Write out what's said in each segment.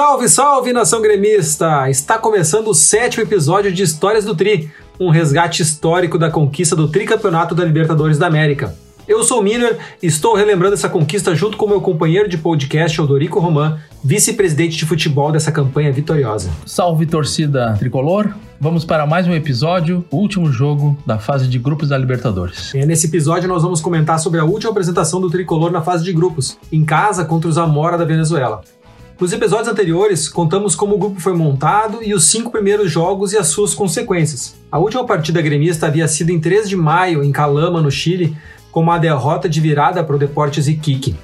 Salve, salve, nação gremista! Está começando o 7º episódio de Histórias do Tri, um resgate histórico da conquista do tricampeonato da Libertadores da América. Eu sou o Miller e estou relembrando essa conquista junto com meu companheiro de podcast, Odorico Roman, vice-presidente de futebol dessa campanha vitoriosa. Salve, torcida tricolor! Vamos para mais um episódio, o último jogo da fase de grupos da Libertadores. Nesse episódio nós vamos comentar sobre a última apresentação do tricolor na fase de grupos, em casa contra o Zamora da Venezuela. Nos episódios anteriores, contamos como o grupo foi montado e os 5 primeiros jogos e as suas consequências. A última partida gremista havia sido em 3 de maio, em Calama, no Chile, com uma derrota de virada para o Deportes Iquique.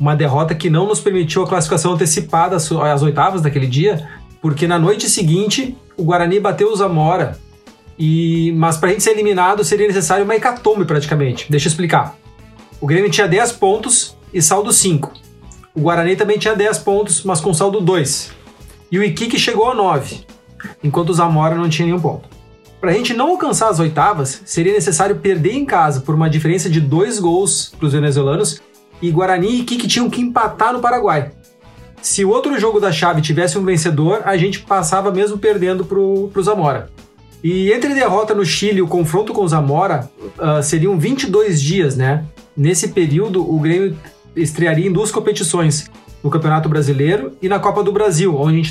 Uma derrota que não nos permitiu a classificação antecipada às oitavas daquele dia, porque na noite seguinte o Guarani bateu o Zamora, mas para a gente ser eliminado seria necessário uma hecatombe praticamente. Deixa eu explicar. O Grêmio tinha 10 pontos e saldo 5. O Guarani também tinha 10 pontos, mas com saldo 2. E o Iquique chegou a 9, enquanto o Zamora não tinha nenhum ponto. Para a gente não alcançar as oitavas, seria necessário perder em casa por uma diferença de 2 gols para os venezuelanos, e Guarani e Iquique tinham que empatar no Paraguai. Se o outro jogo da chave tivesse um vencedor, a gente passava mesmo perdendo para o Zamora. E entre a derrota no Chile e o confronto com o Zamora, seriam 22 dias, né? Nesse período, o Grêmio estrearia em 2 competições, no Campeonato Brasileiro e na Copa do Brasil, onde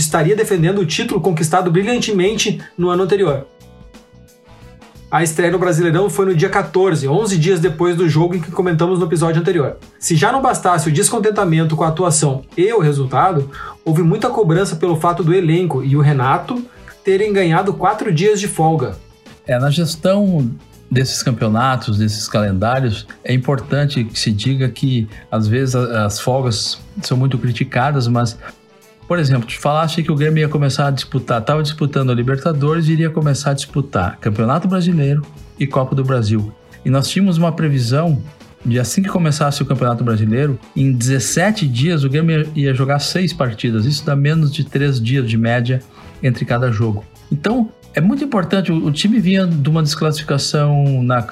estaria defendendo o título conquistado brilhantemente no ano anterior. A estreia no Brasileirão foi no dia 14, 11 dias depois do jogo em que comentamos no episódio anterior. Se já não bastasse o descontentamento com a atuação e o resultado, houve muita cobrança pelo fato do elenco e o Renato terem ganhado 4 dias de folga. Na gestão desses campeonatos, desses calendários, é importante que se diga que às vezes as folgas são muito criticadas, mas... Por exemplo, tu falaste que o Grêmio ia começar a disputar, estava disputando a Libertadores e iria começar a disputar Campeonato Brasileiro e Copa do Brasil. E nós tínhamos uma previsão de assim que começasse o Campeonato Brasileiro, em 17 dias o Grêmio ia jogar 6 partidas. Isso dá menos de 3 dias de média entre cada jogo. Então, é muito importante, o time vinha de uma desclassificação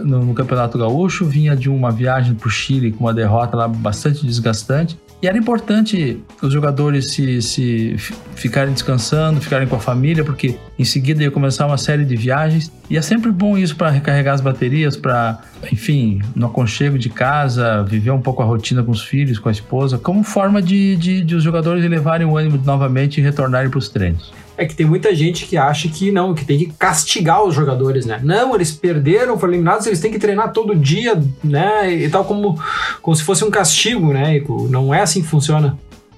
no Campeonato Gaúcho, vinha de uma viagem para o Chile com uma derrota lá bastante desgastante. E era importante os jogadores se ficarem descansando, ficarem com a família, porque em seguida ia começar uma série de viagens. E é sempre bom isso para recarregar as baterias, para, enfim, no aconchego de casa, viver um pouco a rotina com os filhos, com a esposa, como forma de os jogadores elevarem o ânimo novamente e retornarem para os treinos. É que tem muita gente que acha que não, que tem que castigar os jogadores, né? Não, eles perderam, foram eliminados, eles têm que treinar todo dia, né? E tal, como se fosse um castigo, né? Não é assim que funciona.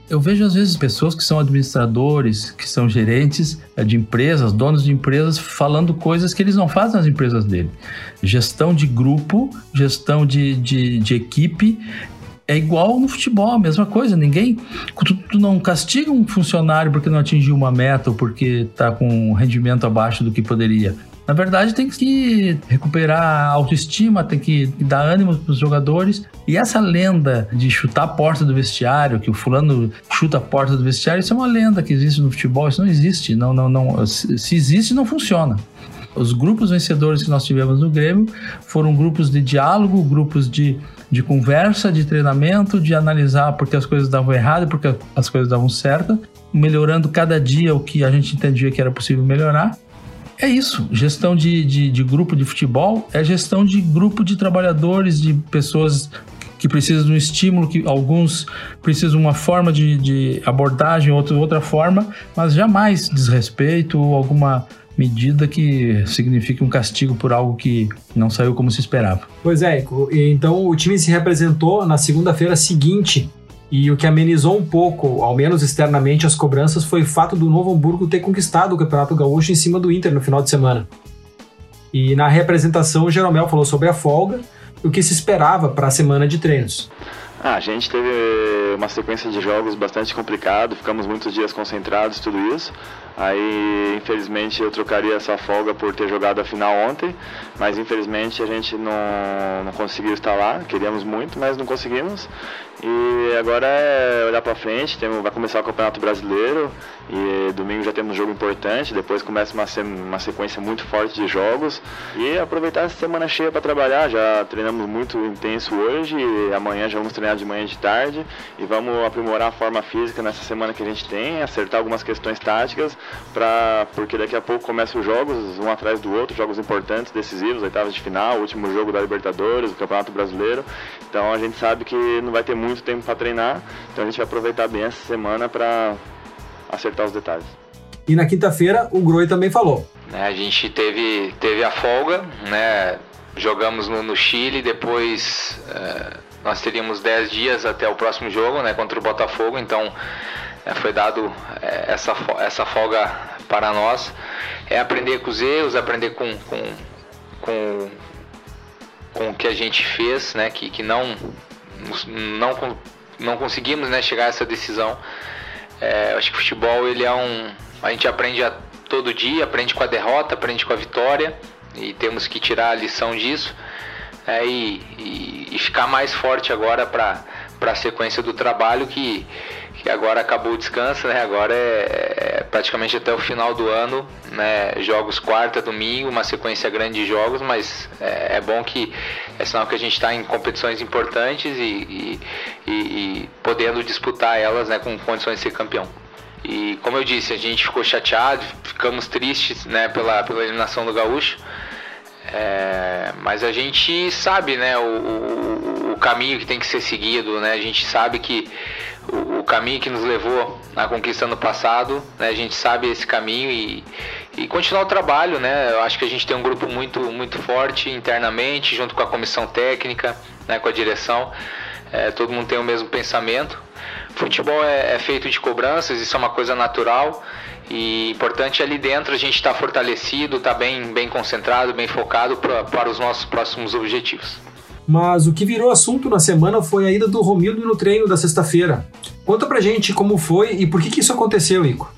Eu vejo, às vezes, pessoas que são administradores, que são gerentes de empresas, donos de empresas, falando coisas que eles não fazem nas empresas dele. Gestão de grupo, gestão de equipe... É igual no futebol, a mesma coisa. Tu não castiga um funcionário porque não atingiu uma meta ou porque está com um rendimento abaixo do que poderia. Na verdade, tem que recuperar a autoestima, tem que dar ânimo para os jogadores. E essa lenda de chutar a porta do vestiário, que o fulano chuta a porta do vestiário, isso é uma lenda que existe no futebol, isso não existe. Não, se existe, não funciona. Os grupos vencedores que nós tivemos no Grêmio foram grupos de diálogo, grupos de conversa, de treinamento, de analisar porque as coisas davam errado e porque as coisas davam certo, melhorando cada dia o que a gente entendia que era possível melhorar. É isso, gestão de grupo de futebol é gestão de grupo de trabalhadores, de pessoas que precisam de um estímulo, que alguns precisam de uma forma de abordagem, outra forma, mas jamais desrespeito ou alguma medida que significa um castigo por algo que não saiu como se esperava. Pois é, então o time se representou na segunda-feira seguinte e o que amenizou um pouco, ao menos externamente, as cobranças foi o fato do Novo Hamburgo ter conquistado o Campeonato Gaúcho em cima do Inter no final de semana. E na representação o Geromel falou sobre a folga e o que se esperava para a semana de treinos. A gente teve uma sequência de jogos bastante complicado, ficamos muitos dias concentrados, tudo isso. Aí, infelizmente, eu trocaria essa folga por ter jogado a final ontem, mas infelizmente a gente não conseguiu estar lá, queríamos muito, mas não conseguimos. E agora é olhar para frente, vai começar o Campeonato Brasileiro e domingo já temos um jogo importante, depois começa uma sequência muito forte de jogos e aproveitar essa semana cheia para trabalhar. Já treinamos muito intenso hoje e amanhã já vamos treinar de manhã e de tarde e vamos aprimorar a forma física nessa semana que a gente tem, acertar algumas questões táticas, porque daqui a pouco começam os jogos, um atrás do outro, jogos importantes, decisivos, oitavas de final, o último jogo da Libertadores, o Campeonato Brasileiro. Então a gente sabe que não vai ter muito tempo para treinar, então a gente vai aproveitar bem essa semana para acertar os detalhes. E na quinta-feira o Groi também falou. A gente teve a folga, né? Jogamos no Chile, depois nós teríamos 10 dias até o próximo jogo, né, contra o Botafogo, então foi dado essa folga para nós. É aprender com os erros, aprender com o que a gente fez, né, que não conseguimos, né, chegar a essa decisão. Acho que o futebol, ele é a gente aprende todo dia, aprende com a derrota, aprende com a vitória, e temos que tirar a lição disso, e ficar mais forte agora para a sequência do trabalho, que agora acabou o descanso, né? Agora é praticamente até o final do ano, né? Jogos quarta, domingo, uma sequência grande de jogos, mas é bom que é sinal que a gente está em competições importantes e podendo disputar elas, né, com condições de ser campeão. E como eu disse, a gente ficou chateado, ficamos tristes, né, pela eliminação do Gaúcho, mas a gente sabe, né, o caminho que tem que ser seguido, né? A gente sabe que o caminho que nos levou à conquista no passado, né? A gente sabe esse caminho e continuar o trabalho, né? Eu acho que a gente tem um grupo muito, muito forte internamente, junto com a comissão técnica, né? Com a direção, todo mundo tem o mesmo pensamento. Futebol é feito de cobranças, isso é uma coisa natural, e importante ali dentro a gente estar fortalecido, estar bem concentrado, bem focado para os nossos próximos objetivos. Mas o que virou assunto na semana foi a ida do Romildo no treino da sexta-feira. Conta pra gente como foi e por que isso aconteceu, Ico.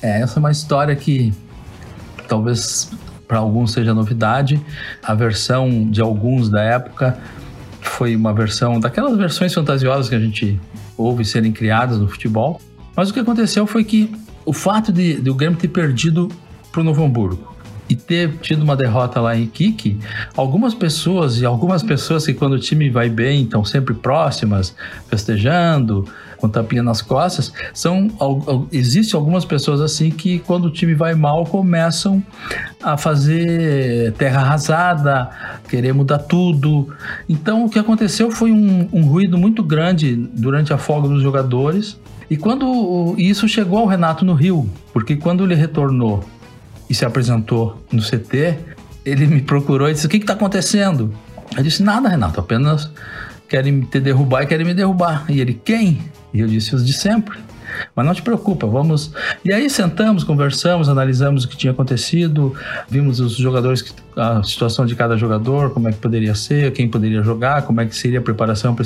Essa é uma história que talvez para alguns seja novidade. A versão de alguns da época foi uma versão daquelas versões fantasiosas que a gente ouve serem criadas no futebol. Mas o que aconteceu foi que o fato de o Grêmio ter perdido pro Novo Hamburgo e ter tido uma derrota lá em Iquique, algumas pessoas que quando o time vai bem estão sempre próximas, festejando, com tapinha nas costas, existem algumas pessoas assim que quando o time vai mal começam a fazer terra arrasada, querer mudar tudo. Então o que aconteceu foi um ruído muito grande durante a folga dos jogadores, e quando isso chegou ao Renato no Rio, porque quando ele retornou e se apresentou no CT, ele me procurou e disse: o que está acontecendo? Eu disse: nada, Renato, apenas querem me derrubar. E ele: quem? E eu disse: os de sempre. Mas não te preocupa, vamos... E aí sentamos, conversamos, analisamos o que tinha acontecido, vimos os jogadores, a situação de cada jogador, como é que poderia ser, quem poderia jogar, como é que seria a preparação para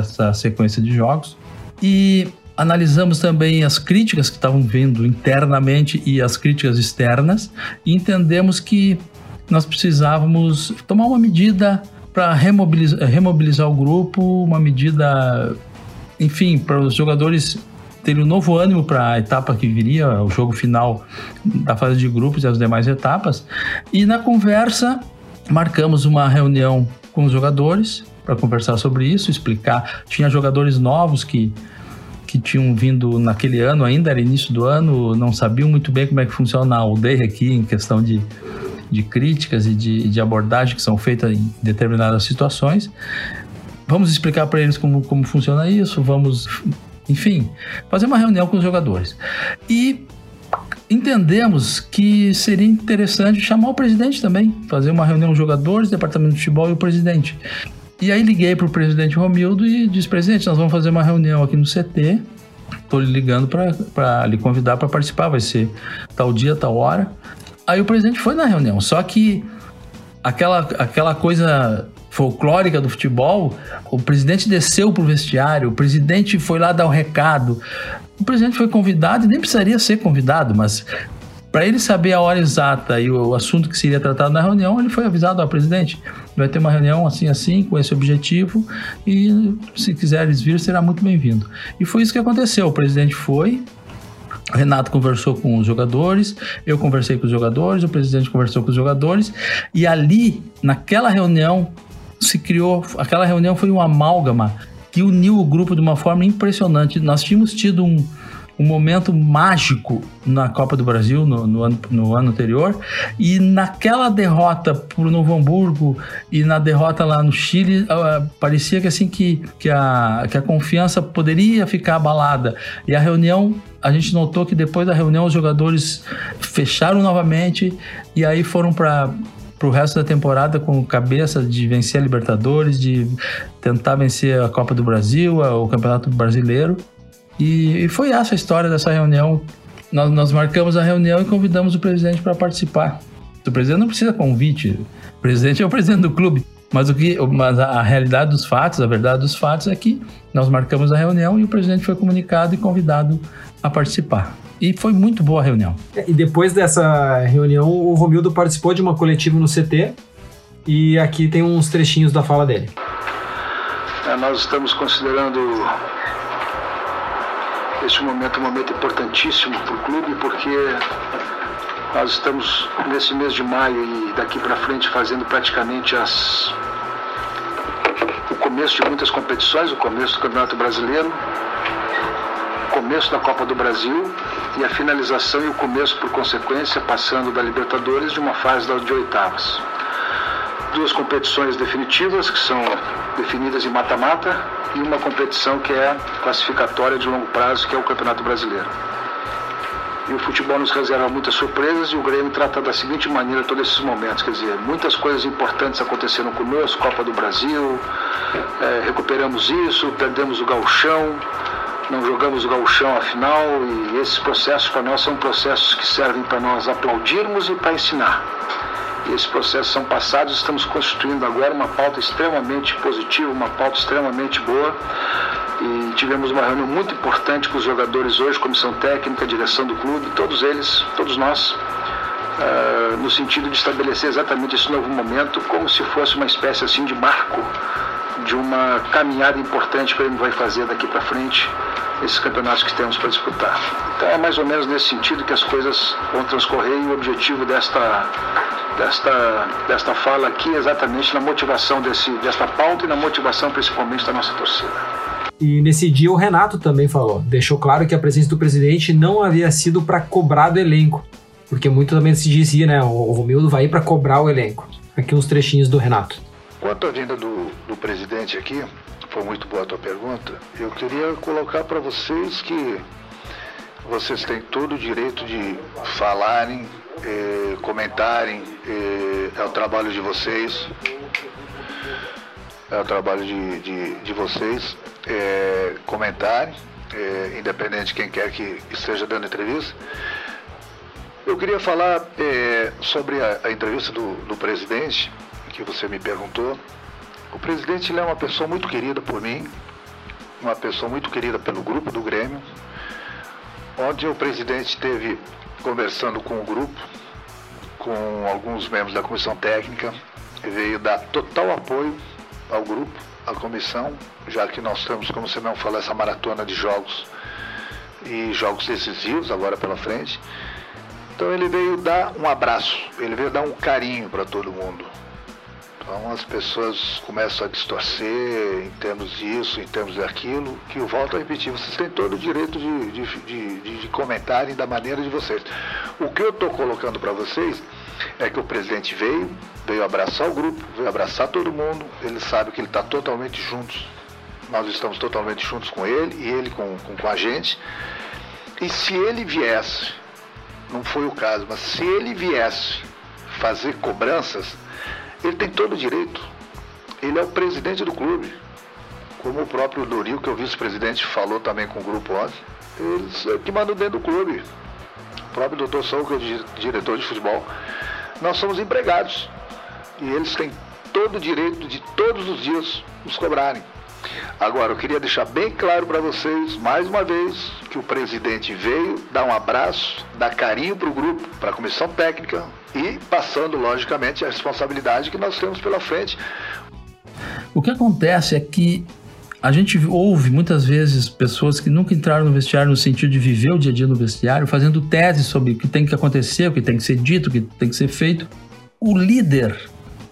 essa sequência de jogos. E analisamos também as críticas que estavam vindo internamente e as críticas externas, e entendemos que nós precisávamos tomar uma medida para remobilizar o grupo, uma medida, enfim, para os jogadores terem um novo ânimo para a etapa que viria, o jogo final da fase de grupos e as demais etapas. E na conversa marcamos uma reunião com os jogadores para conversar sobre isso, explicar. Tinha jogadores novos que tinham vindo naquele ano ainda, era início do ano, não sabiam muito bem como é que funciona a aldeia aqui em questão de críticas e de abordagem que são feitas em determinadas situações. Vamos explicar para eles como funciona isso, vamos, enfim, fazer uma reunião com os jogadores. E entendemos que seria interessante chamar o presidente também, fazer uma reunião com os jogadores, departamento de futebol e o presidente. E aí liguei para o presidente Romildo e disse: presidente, nós vamos fazer uma reunião aqui no CT, estou lhe ligando para lhe convidar para participar, vai ser tal dia, tal hora. Aí o presidente foi na reunião, só que aquela coisa folclórica do futebol, o presidente desceu para o vestiário, o presidente foi lá dar o recado, o presidente foi convidado e nem precisaria ser convidado, mas para ele saber a hora exata e o assunto que seria tratado na reunião, ele foi avisado: ao presidente, vai ter uma reunião assim, com esse objetivo, e se quiseres vir, será muito bem-vindo. E foi isso que aconteceu, o presidente foi, o Renato conversou com os jogadores, eu conversei com os jogadores, o presidente conversou com os jogadores, e ali, naquela reunião, se criou, aquela reunião foi uma amálgama que uniu o grupo de uma forma impressionante. Nós tínhamos tido um momento mágico na Copa do Brasil no ano anterior, e naquela derrota pro Novo Hamburgo e na derrota lá no Chile, parecia que assim que a confiança poderia ficar abalada, e a reunião, a gente notou que depois da reunião os jogadores fecharam novamente e aí foram para o resto da temporada com cabeça de vencer a Libertadores, de tentar vencer a Copa do Brasil, o Campeonato Brasileiro. E foi essa a história dessa reunião. Nós marcamos a reunião e convidamos o presidente para participar. O presidente não precisa convite, o presidente é o presidente do clube. Mas a realidade dos fatos, a verdade dos fatos é que nós marcamos a reunião e o presidente foi comunicado e convidado a participar. E foi muito boa a reunião. E depois dessa reunião, o Romildo participou de uma coletiva no CT, e aqui tem uns trechinhos da fala dele. Nós estamos considerando este momento um momento importantíssimo para o clube, porque nós estamos nesse mês de maio e daqui para frente fazendo praticamente o começo de muitas competições, o começo do Campeonato Brasileiro, o começo da Copa do Brasil e a finalização e o começo, por consequência, passando da Libertadores de uma fase de oitavas. Duas competições definitivas, que são definidas em mata-mata, e uma competição que é classificatória de longo prazo, que é o Campeonato Brasileiro. E o futebol nos reserva muitas surpresas, e o Grêmio trata da seguinte maneira todos esses momentos, quer dizer, muitas coisas importantes aconteceram conosco, Copa do Brasil, recuperamos isso, perdemos o Gauchão, não jogamos o Gauchão à final, e esses processos para nós são processos que servem para nós aplaudirmos e para ensinar. E esses processos são passados, estamos constituindo agora uma pauta extremamente positiva, uma pauta extremamente boa, e tivemos uma reunião muito importante com os jogadores hoje, comissão técnica, direção do clube, todos eles, todos nós, no sentido de estabelecer exatamente esse novo momento como se fosse uma espécie assim de marco de uma caminhada importante que ele vai fazer daqui para frente, esses campeonatos que temos para disputar. Então é mais ou menos nesse sentido que as coisas vão transcorrer, e o objetivo desta fala aqui é exatamente na motivação desta pauta e na motivação principalmente da nossa torcida. E nesse dia o Renato também falou, deixou claro que a presença do presidente não havia sido para cobrar do elenco, porque muito também se dizia, né, o Romildo vai ir para cobrar o elenco. Aqui uns trechinhos do Renato. Quanto à vinda do presidente aqui, foi muito boa a tua pergunta. Eu queria colocar para vocês que vocês têm todo o direito de falarem, comentarem, é o trabalho de vocês, é o trabalho de vocês, comentarem, independente de quem quer que esteja dando entrevista. Eu queria falar sobre a entrevista do presidente, que você me perguntou. O presidente, ele é uma pessoa muito querida por mim, uma pessoa muito querida pelo grupo do Grêmio. Onde o presidente esteve conversando com o grupo, com alguns membros da comissão técnica, veio dar total apoio ao grupo, à comissão, já que nós temos, como você mesmo falou, essa maratona de jogos e jogos decisivos agora pela frente. Então ele veio dar um abraço, ele veio dar um carinho para todo mundo. Então as pessoas começam a distorcer em termos disso, em termos daquilo, que eu volto a repetir, vocês têm todo o direito de comentarem da maneira de vocês. O que eu estou colocando para vocês é que o presidente veio abraçar o grupo, veio abraçar todo mundo, ele sabe que ele está totalmente junto, nós estamos totalmente juntos com ele e ele com a gente. E se ele viesse, não foi o caso, mas se ele viesse fazer cobranças, ele tem todo o direito, ele é o presidente do clube, como o próprio Doril, que é o vice-presidente, falou também com o grupo ontem, eles que mandam dentro do clube, o próprio doutor Saul, que é o diretor de futebol, nós somos empregados, e eles têm todo o direito de todos os dias nos cobrarem. Agora, eu queria deixar bem claro para vocês, mais uma vez, que o presidente veio dar um abraço, dar carinho para o grupo, para a comissão técnica e passando, logicamente, a responsabilidade que nós temos pela frente. O que acontece é que a gente ouve muitas vezes pessoas que nunca entraram no vestiário no sentido de viver o dia a dia no vestiário, fazendo tese sobre o que tem que acontecer, o que tem que ser dito, o que tem que ser feito. O líder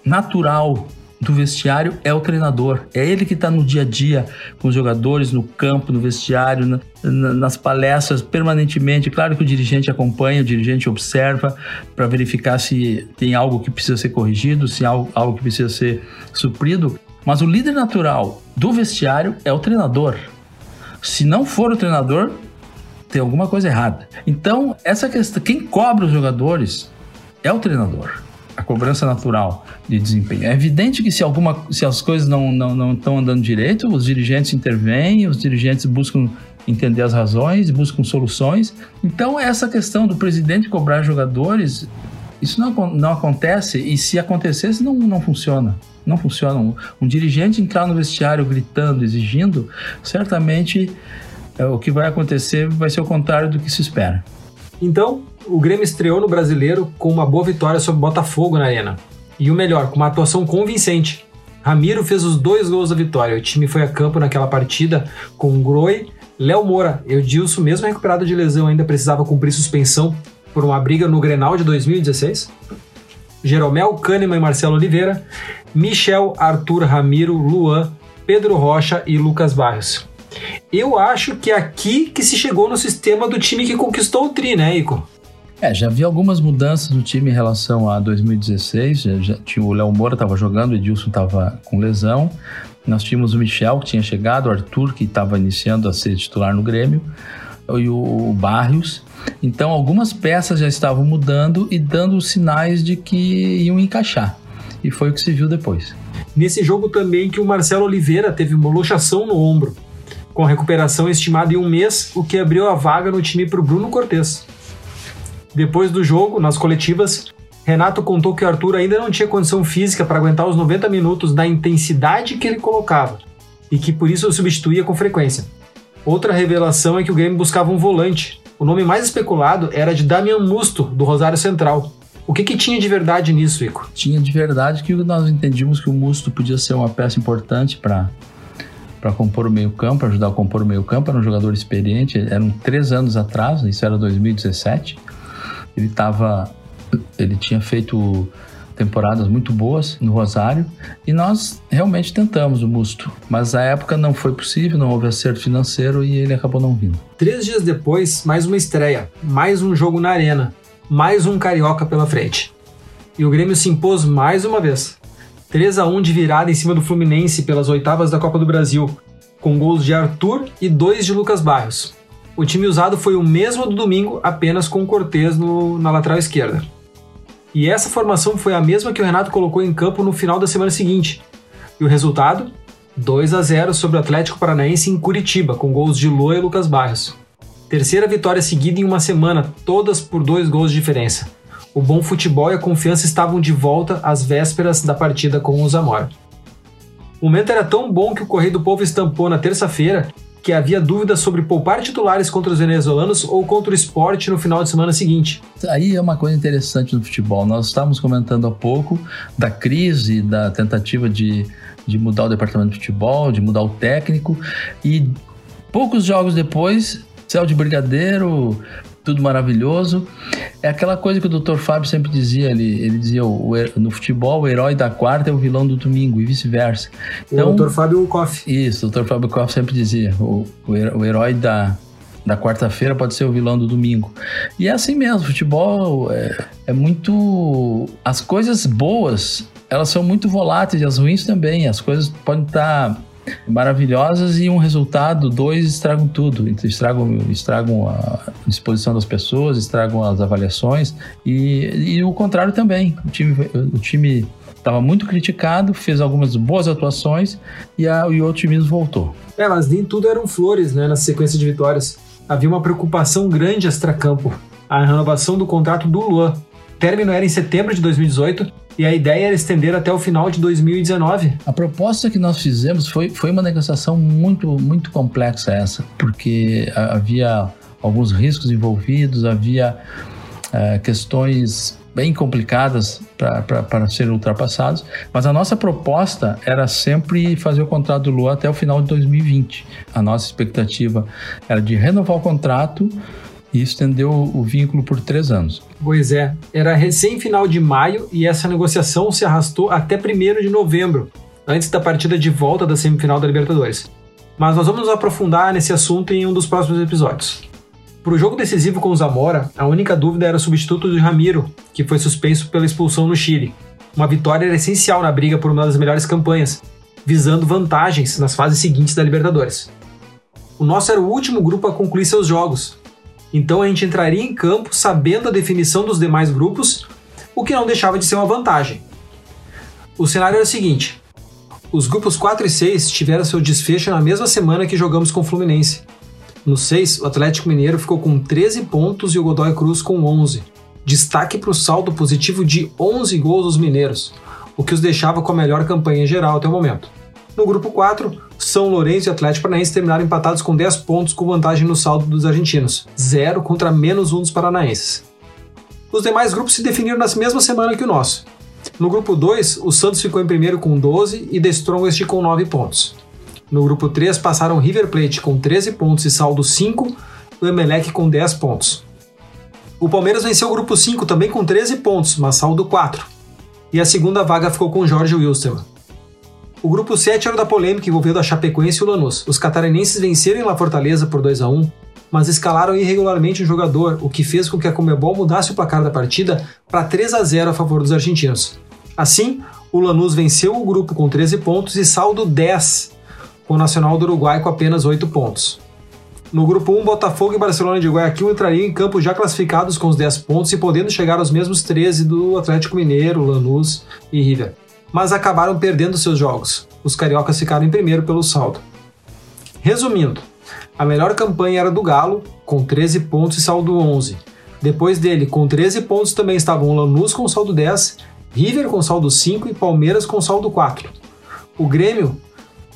natural do vestiário é o treinador, é ele que está no dia a dia com os jogadores, no campo, no vestiário, nas palestras, permanentemente. Claro que o dirigente acompanha, o dirigente observa para verificar se tem algo que precisa ser corrigido, se há algo que precisa ser suprido, mas o líder natural do vestiário é o treinador. Se não for o treinador, tem alguma coisa errada. Então, essa questão, quem cobra os jogadores é o treinador. A cobrança natural de desempenho. É evidente que se as coisas não estão andando direito, os dirigentes intervêm, os dirigentes buscam entender as razões, buscam soluções. Então, essa questão do presidente cobrar jogadores, isso não acontece, e se acontecesse, não funciona. Não funciona. Um dirigente entrar no vestiário gritando, exigindo, certamente o que vai acontecer vai ser o contrário do que se espera. Então, o Grêmio estreou no Brasileiro com uma boa vitória sobre o Botafogo na Arena. E o melhor, com uma atuação convincente. Ramiro fez os 2 gols da vitória. O time foi a campo naquela partida com Groi, Léo Moura e Edilson, mesmo recuperado de lesão, ainda precisava cumprir suspensão por uma briga no Grenal de 2016. Geromel, Kannemann e Marcelo Oliveira, Michel, Arthur, Ramiro, Luan, Pedro Rocha e Lucas Barros. Eu acho que é aqui que se chegou no sistema do time que conquistou o Tri, né, Ico? É, já vi algumas mudanças no time em relação a 2016, já tinha o Léo Moura estava jogando, o Edilson estava com lesão, nós tínhamos o Michel que tinha chegado, o Arthur que estava iniciando a ser titular no Grêmio, e o Barrios. Então algumas peças já estavam mudando e dando sinais de que iam encaixar, e foi o que se viu depois. Nesse jogo também que o Marcelo Oliveira teve uma luxação no ombro, com a recuperação estimada em um mês, o que abriu a vaga no time para o Bruno Cortes. Depois do jogo, nas coletivas, Renato contou que o Arthur ainda não tinha condição física para aguentar os 90 minutos da intensidade que ele colocava e que por isso o substituía com frequência. Outra revelação é que o Grêmio buscava um volante. O nome mais especulado era de Damian Musto, do Rosário Central. O que tinha de verdade nisso, Ico? Tinha de verdade que nós entendíamos que o Musto podia ser uma peça importante para compor o meio-campo, para ajudar a compor o meio-campo. Era um jogador experiente, eram 3 anos atrás, isso era 2017. Ele tinha feito temporadas muito boas no Rosário e nós realmente tentamos o Musto, mas na época não foi possível, não houve acerto financeiro e ele acabou não vindo. 3 dias depois, mais uma estreia, mais um jogo na Arena, mais um carioca pela frente. E o Grêmio se impôs mais uma vez. 3-1 de virada em cima do Fluminense pelas oitavas da Copa do Brasil, com gols de Arthur e 2 de Lucas Barros. O time usado foi o mesmo do domingo, apenas com o Cortes na lateral esquerda. E essa formação foi a mesma que o Renato colocou em campo no final da semana seguinte. E o resultado? 2-0 sobre o Atlético Paranaense em Curitiba, com gols de Luan e Lucas Barros. Terceira vitória seguida em uma semana, todas por 2 gols de diferença. O bom futebol e a confiança estavam de volta às vésperas da partida com o Zamora. O momento era tão bom que o Correio do Povo estampou na terça-feira que havia dúvidas sobre poupar titulares contra os venezuelanos ou contra o Sport no final de semana seguinte. Aí é uma coisa interessante no futebol. Nós estávamos comentando há pouco da crise, da tentativa de mudar o departamento de futebol, de mudar o técnico, e poucos jogos depois, céu de brigadeiro, tudo maravilhoso. É aquela coisa que o Dr. Fábio sempre dizia, ele dizia, no futebol, o herói da quarta é o vilão do domingo e vice-versa. Então, o Dr. Fábio Koff. Isso, o Dr. Fábio Koff sempre dizia, o herói da quarta-feira pode ser o vilão do domingo. E é assim mesmo, o futebol é muito... As coisas boas, elas são muito voláteis, as ruins também, as coisas podem estar maravilhosas e um resultado, 2 estragam tudo, estragam a disposição das pessoas, estragam as avaliações e o contrário também. O time estava muito criticado, fez algumas boas atuações e o otimismo voltou. Mas nem tudo eram flores, né, na sequência de vitórias. Havia uma preocupação grande extracampo, a renovação do contrato do Luan, término era em setembro de 2018 e a ideia era estender até o final de 2019. A proposta que nós fizemos foi uma negociação muito complexa essa, porque havia alguns riscos envolvidos, havia questões bem complicadas para serem ultrapassadas, mas a nossa proposta era sempre fazer o contrato do Luan até o final de 2020. A nossa expectativa era de renovar o contrato e estendeu o vínculo por 3 anos. Pois é, era recém final de maio e essa negociação se arrastou até 1º de novembro, antes da partida de volta da semifinal da Libertadores. Mas nós vamos nos aprofundar nesse assunto em um dos próximos episódios. Para o jogo decisivo com o Zamora, a única dúvida era o substituto de Ramiro, que foi suspenso pela expulsão no Chile. Uma vitória era essencial na briga por uma das melhores campanhas, visando vantagens nas fases seguintes da Libertadores. O nosso era o último grupo a concluir seus jogos, então a gente entraria em campo sabendo a definição dos demais grupos, o que não deixava de ser uma vantagem. O cenário era o seguinte: os grupos 4 e 6 tiveram seu desfecho na mesma semana que jogamos com o Fluminense. No 6, o Atlético Mineiro ficou com 13 pontos e o Godoy Cruz com 11. Destaque para o saldo positivo de 11 gols dos mineiros, o que os deixava com a melhor campanha geral até o momento. No grupo 4, São Lourenço e Atlético Paranaense terminaram empatados com 10 pontos, com vantagem no saldo dos argentinos, 0 contra -1 dos paranaenses. Os demais grupos se definiram na mesma semana que o nosso. No grupo 2, o Santos ficou em primeiro com 12 e The Strongest com 9 pontos. No grupo 3, passaram River Plate com 13 pontos e saldo 5, o Emelec com 10 pontos. O Palmeiras venceu o grupo 5 também com 13 pontos, mas saldo 4. E a segunda vaga ficou com Jorge Wilstermann. O grupo 7 era da polêmica envolvendo a Chapecoense e o Lanús. Os catarinenses venceram em La Fortaleza por 2-1, mas escalaram irregularmente um jogador, o que fez com que a Conmebol mudasse o placar da partida para 3-0 a favor dos argentinos. Assim, o Lanús venceu o grupo com 13 pontos e saldo 10, com o Nacional do Uruguai com apenas 8 pontos. No grupo 1, Botafogo e Barcelona de Guayaquil entrariam em campo já classificados com os 10 pontos e podendo chegar aos mesmos 13 do Atlético Mineiro, Lanús e River, mas acabaram perdendo seus jogos. Os cariocas ficaram em primeiro pelo saldo. Resumindo, a melhor campanha era do Galo, com 13 pontos e saldo 11. Depois dele, com 13 pontos, também estavam Lanús com saldo 10, River com saldo 5 e Palmeiras com saldo 4. O Grêmio,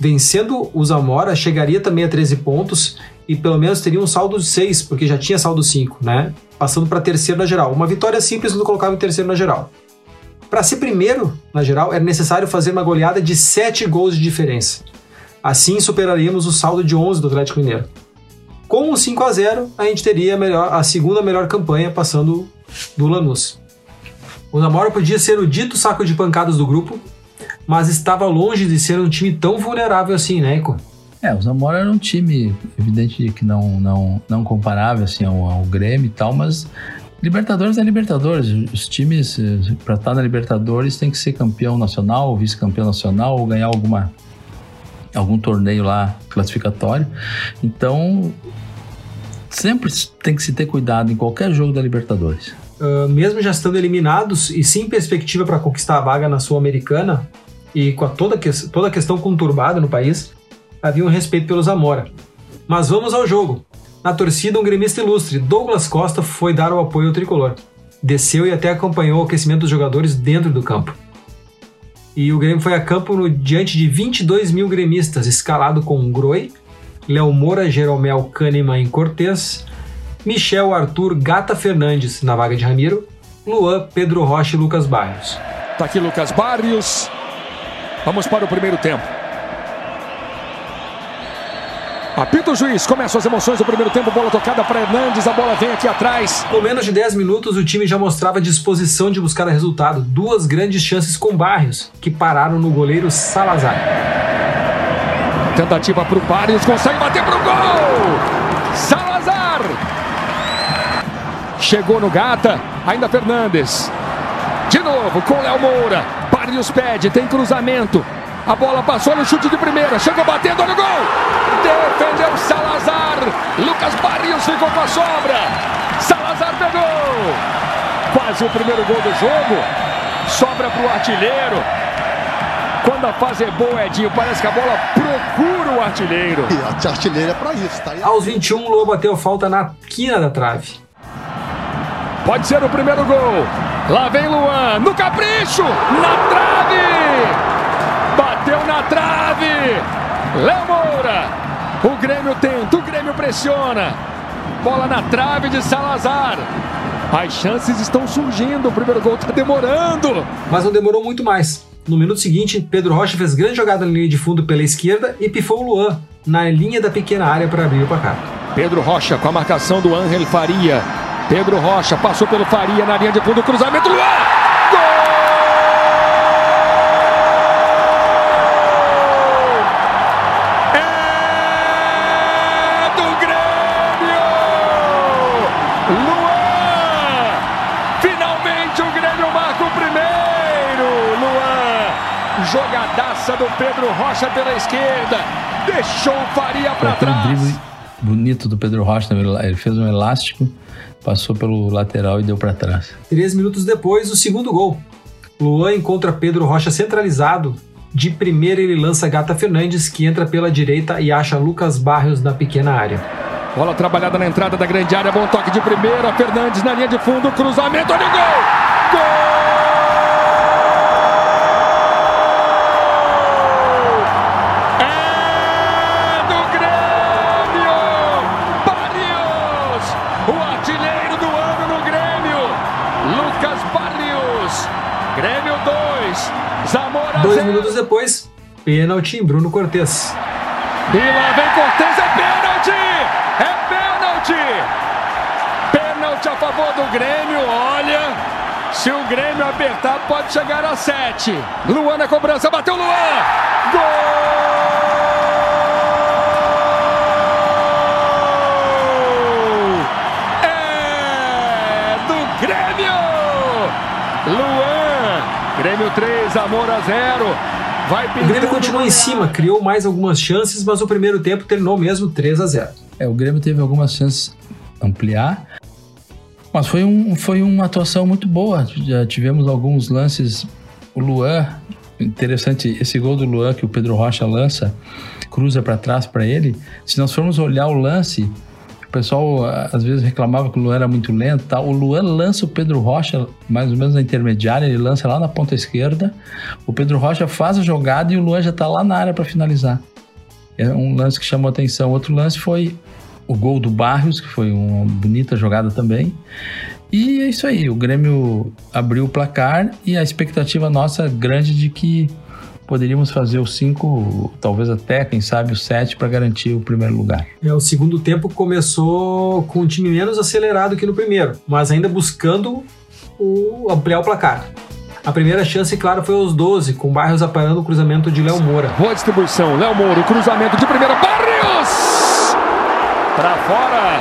vencendo o Zamora, chegaria também a 13 pontos e pelo menos teria um saldo de 6, porque já tinha saldo 5, né? Passando para terceiro na geral. Uma vitória simples não colocava em terceiro na geral. Para ser primeiro na geral, era necessário fazer uma goleada de 7 gols de diferença. Assim, superaríamos o saldo de 11 do Atlético Mineiro. Com o 5-0, a gente teria a segunda melhor campanha, passando do Lanús. O Zamora podia ser o dito saco de pancadas do grupo, mas estava longe de ser um time tão vulnerável assim, né, Eco? É, o Zamora era um time, evidente que não comparável assim, ao Grêmio e tal, mas Libertadores é Libertadores. Os times, para estar na Libertadores, tem que ser campeão nacional, ou vice-campeão nacional, ou ganhar algum torneio lá classificatório. Então, sempre tem que se ter cuidado em qualquer jogo da Libertadores. Mesmo já estando eliminados e sem perspectiva para conquistar a vaga na Sul-Americana, e com toda a questão conturbada no país, havia um respeito pelo Zamora. Mas vamos ao jogo. Na torcida, um gremista ilustre, Douglas Costa, foi dar o apoio ao tricolor. Desceu e até acompanhou o aquecimento dos jogadores dentro do campo. E o Grêmio foi a campo diante de 22.000 gremistas, escalado com Groi, Léo Moura, Geromel, Kannemann e Cortes, Michel, Arthur, Gata Fernandes na vaga de Ramiro, Luan, Pedro Rocha e Lucas Barros. Tá aqui Lucas Barros. Vamos para o primeiro tempo. Apita o juiz, começam as emoções do primeiro tempo, bola tocada para Hernandes, a bola vem aqui atrás. Com menos de 10 minutos, o time já mostrava disposição de buscar resultado. 2 grandes chances com Barrios, que pararam no goleiro Salazar. Tentativa para o Barrios, consegue bater para o gol! Salazar! Chegou no Gata, ainda Fernandes. De novo, com Léo Moura. Barrios pede, tem cruzamento. A bola passou no chute de primeira, chegou batendo, olha o gol! Defendeu Salazar, Lucas Barrios ficou com a sobra, Salazar pegou! Quase o primeiro gol do jogo, sobra para o artilheiro. Quando a fase é boa, Edinho, parece que a bola procura o artilheiro. E a artilheira é para isso, tá? Aos 21, o Lobo bateu falta na quina da trave. Pode ser o primeiro gol. Lá vem Luan, no capricho, na trave! Bateu na trave! Léo Moura, o Grêmio tenta, o Grêmio pressiona. Bola na trave de Salazar. As chances estão surgindo, o primeiro gol está demorando. Mas não demorou muito mais. No minuto seguinte, Pedro Rocha fez grande jogada na linha de fundo pela esquerda e pifou o Luan na linha da pequena área para abrir o placar. Pedro Rocha com a marcação do Ángel Faria. Pedro Rocha passou pelo Faria na linha de fundo, cruzamento, Luan! Gol! É do Grêmio! Luan! Finalmente o Grêmio marca o primeiro! Luan! Jogadaça do Pedro Rocha pela esquerda, deixou o Faria para trás. Bonito do Pedro Rocha, ele fez um elástico, passou pelo lateral e deu para trás. 3 minutos depois, o segundo gol. Luan encontra Pedro Rocha centralizado. De primeira ele lança Gata Fernandes, que entra pela direita e acha Lucas Barros na pequena área. Bola trabalhada na entrada da grande área, bom toque de primeira, Fernandes na linha de fundo, cruzamento, olha o gol! Gol! Grêmio 2, Zamora 0. 2 minutos depois, pênalti em Bruno Cortes. E lá vem Cortes, é pênalti! É pênalti! Pênalti a favor do Grêmio, olha! Se o Grêmio apertar, pode chegar a 7. Luan na cobrança, bateu Luan! Gol! Grêmio 3, Zamora 0. O Grêmio continua em cima, criou mais algumas chances, mas o primeiro tempo terminou mesmo 3-0. O Grêmio teve algumas chances ampliar, mas foi uma atuação muito boa. Já tivemos alguns lances. O Luan, interessante, esse gol do Luan que o Pedro Rocha lança, cruza para trás para ele. Se nós formos olhar o lance, o pessoal às vezes reclamava que o Luan era muito lento, tá? O Luan lança o Pedro Rocha mais ou menos na intermediária, ele lança lá na ponta esquerda, o Pedro Rocha faz a jogada e o Luan já está lá na área para finalizar. É um lance que chamou atenção. Outro lance foi o gol do Barrios, que foi uma bonita jogada também. E é isso aí, o Grêmio abriu o placar e a expectativa nossa grande de que poderíamos fazer o 5, talvez até, quem sabe, o 7 para garantir o primeiro lugar. O segundo tempo começou com um time menos acelerado que no primeiro, mas ainda buscando ampliar o placar. A primeira chance, claro, foi aos 12, com Barrios aparando o cruzamento de Léo Moura. Boa distribuição, Léo Moura, o cruzamento de primeira, Barrios! Para fora,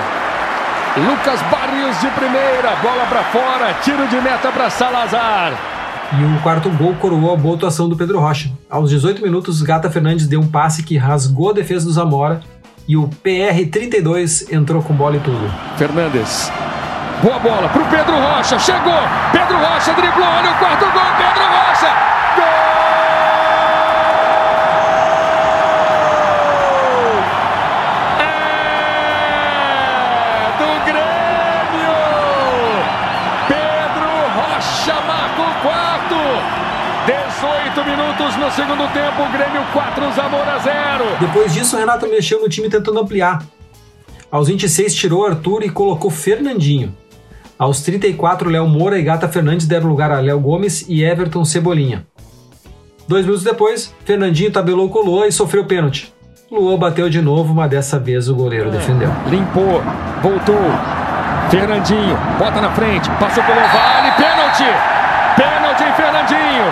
Lucas Barrios de primeira, bola para fora, tiro de meta para Salazar. E o quarto gol coroou a boa atuação do Pedro Rocha. Aos 18 minutos, Gata Fernandes deu um passe que rasgou a defesa do Zamora e o PR-32 entrou com bola e tudo. Fernandes, boa bola pro Pedro Rocha, chegou! Pedro Rocha driblou, olha o quarto gol, Pedro Rocha! Gol! É do Grêmio! Pedro Rocha marcou o quarto! 18 minutos no segundo tempo, Grêmio 4, Zamora 0. Depois disso, o Renato mexeu no time tentando ampliar. Aos 26, tirou Arthur e colocou Fernandinho. Aos 34, Léo Moura e Gata Fernandes deram lugar a Léo Gomes e Everton Cebolinha. 2 minutos depois, Fernandinho tabelou com Luan e sofreu pênalti. Luan bateu de novo, mas dessa vez o goleiro defendeu. Limpou, voltou. Fernandinho, bota na frente, passou pelo vale, pênalti! Pênalti em Fernandinho,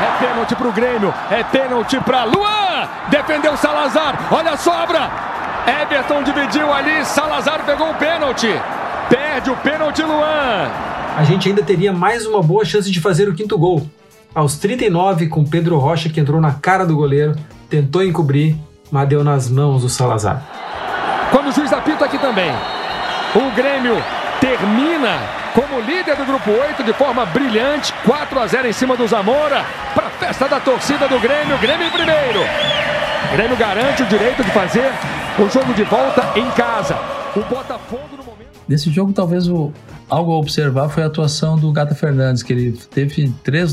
é pênalti pro Grêmio, é pênalti pra Luan, defendeu Salazar, olha a sobra, Everton dividiu ali, Salazar pegou o pênalti, perde o pênalti Luan. A gente ainda teria mais uma boa chance de fazer o quinto gol, aos 39 com Pedro Rocha que entrou na cara do goleiro, tentou encobrir, mas deu nas mãos do Salazar. Quando o juiz apita aqui também, o Grêmio termina como líder do grupo 8, de forma brilhante, 4-0 em cima do Zamora, para a festa da torcida do Grêmio, Grêmio em primeiro. Grêmio garante o direito de fazer o jogo de volta em casa. O Botafogo no momento... Nesse jogo, talvez algo a observar foi a atuação do Gata Fernandes, que ele teve 3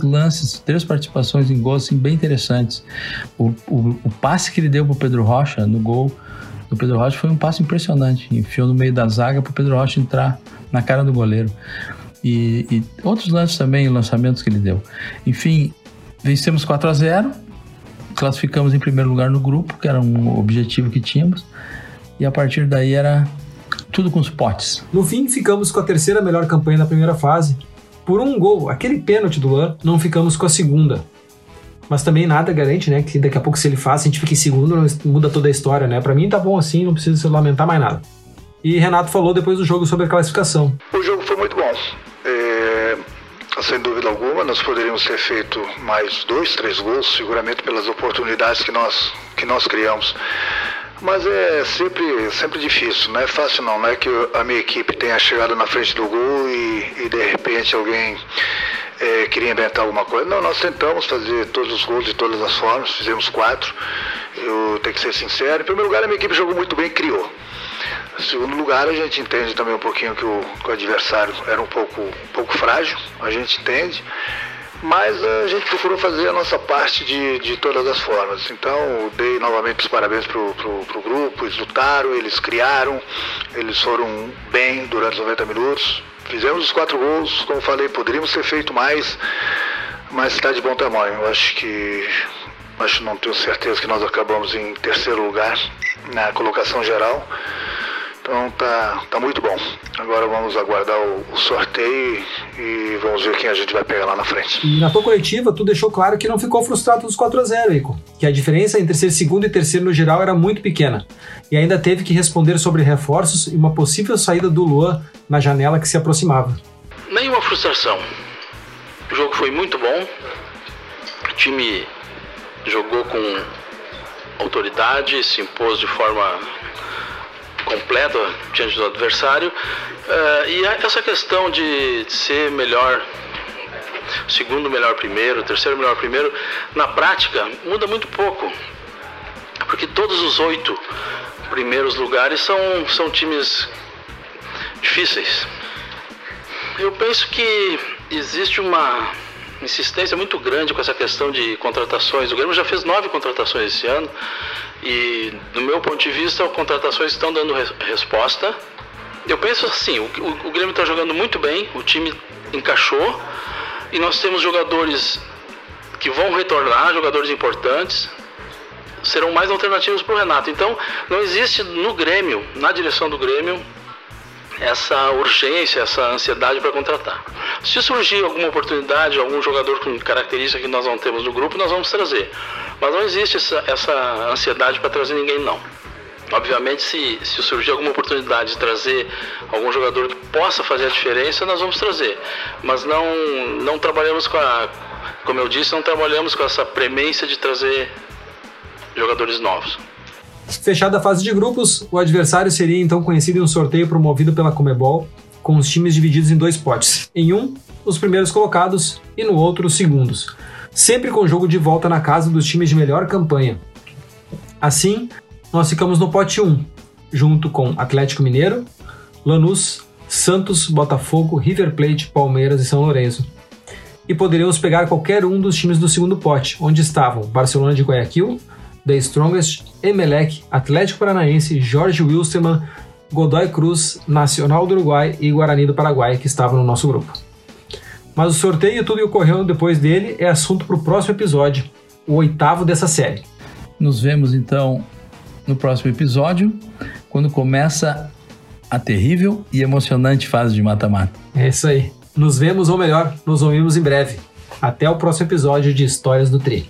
participações em gols assim, bem interessantes. O passe que ele deu para o Pedro Rocha no gol do Pedro Rocha foi um passe impressionante. Enfiou no meio da zaga para o Pedro Rocha entrar na cara do goleiro. E outros lances também, lançamentos que ele deu. Enfim, vencemos 4-0, classificamos em primeiro lugar no grupo, que era um objetivo que tínhamos. E a partir daí era tudo com os potes. No fim, ficamos com a 3ª melhor campanha da primeira fase. Por um gol, aquele pênalti do Luan, não ficamos com a 2ª. Mas também nada garante, né? Que daqui a pouco, se ele faz, se a gente fica em 2º, muda toda a história, né? Pra mim tá bom assim, não preciso se lamentar mais nada. E Renato falou depois do jogo sobre a classificação. O jogo foi muito bom. Sem dúvida alguma, nós poderíamos ter feito mais 2, 3 gols, seguramente pelas oportunidades que nós criamos. Mas é sempre difícil, não é fácil não, não é que a minha equipe tenha chegado na frente do gol e de repente alguém queria inventar alguma coisa. Não, nós tentamos fazer todos os gols de todas as formas, fizemos 4, eu tenho que ser sincero. Em primeiro lugar, a minha equipe jogou muito bem e criou. Em segundo lugar, a gente entende também um pouquinho que o adversário era um pouco frágil, a gente entende. Mas a gente procurou fazer a nossa parte de todas as formas. Então, dei novamente os parabéns pro grupo, eles lutaram, eles criaram, eles foram bem durante os 90 minutos. Fizemos os 4 gols, como falei, poderíamos ter feito mais, mas está de bom tamanho. Eu acho que não tenho certeza que nós acabamos em 3º lugar na colocação geral. Então tá muito bom. Agora vamos aguardar o sorteio e vamos ver quem a gente vai pegar lá na frente. E na tua coletiva, tu deixou claro que não ficou frustrado dos 4-0, Ico. Que a diferença entre ser 2º e 3º no geral era muito pequena. E ainda teve que responder sobre reforços e uma possível saída do Luan na janela que se aproximava. Nenhuma frustração. O jogo foi muito bom. O time jogou com autoridade, se impôs de forma completa diante do adversário, e essa questão de ser melhor, 2º melhor primeiro, 3º melhor primeiro, na prática muda muito pouco, porque todos os 8 primeiros lugares são times difíceis. Eu penso que existe uma insistência muito grande com essa questão de contratações. O Grêmio já fez 9 contratações esse ano e, do meu ponto de vista, as contratações estão dando resposta. Eu penso assim, o Grêmio está jogando muito bem, o time encaixou e nós temos jogadores que vão retornar, jogadores importantes, serão mais alternativos para o Renato. Então, não existe no Grêmio, na direção do Grêmio, essa urgência, essa ansiedade para contratar. Se surgir alguma oportunidade, algum jogador com característica que nós não temos no grupo, nós vamos trazer. Mas não existe essa ansiedade para trazer ninguém, não. Obviamente, se surgir alguma oportunidade de trazer algum jogador que possa fazer a diferença, nós vamos trazer. Mas não trabalhamos como eu disse, não trabalhamos com essa premência de trazer jogadores novos. Fechada a fase de grupos, o adversário seria então conhecido em um sorteio promovido pela Conmebol, com os times divididos em 2 potes. Em um, os primeiros colocados e no outro, os segundos. Sempre com o jogo de volta na casa dos times de melhor campanha. Assim, nós ficamos no pote 1, junto com Atlético Mineiro, Lanús, Santos, Botafogo, River Plate, Palmeiras e São Lourenço. E poderíamos pegar qualquer um dos times do 2º pote, onde estavam Barcelona de Guayaquil, The Strongest, Emelec, Atlético Paranaense, Jorge Wilstermann, Godoy Cruz, Nacional do Uruguai e Guarani do Paraguai, que estavam no nosso grupo. Mas o sorteio e tudo o que ocorreu depois dele é assunto para o próximo episódio, o 8º dessa série. Nos vemos então no próximo episódio, quando começa a terrível e emocionante fase de mata-mata. É isso aí. Nos vemos, ou melhor, nos ouvimos em breve. Até o próximo episódio de Histórias do Tri.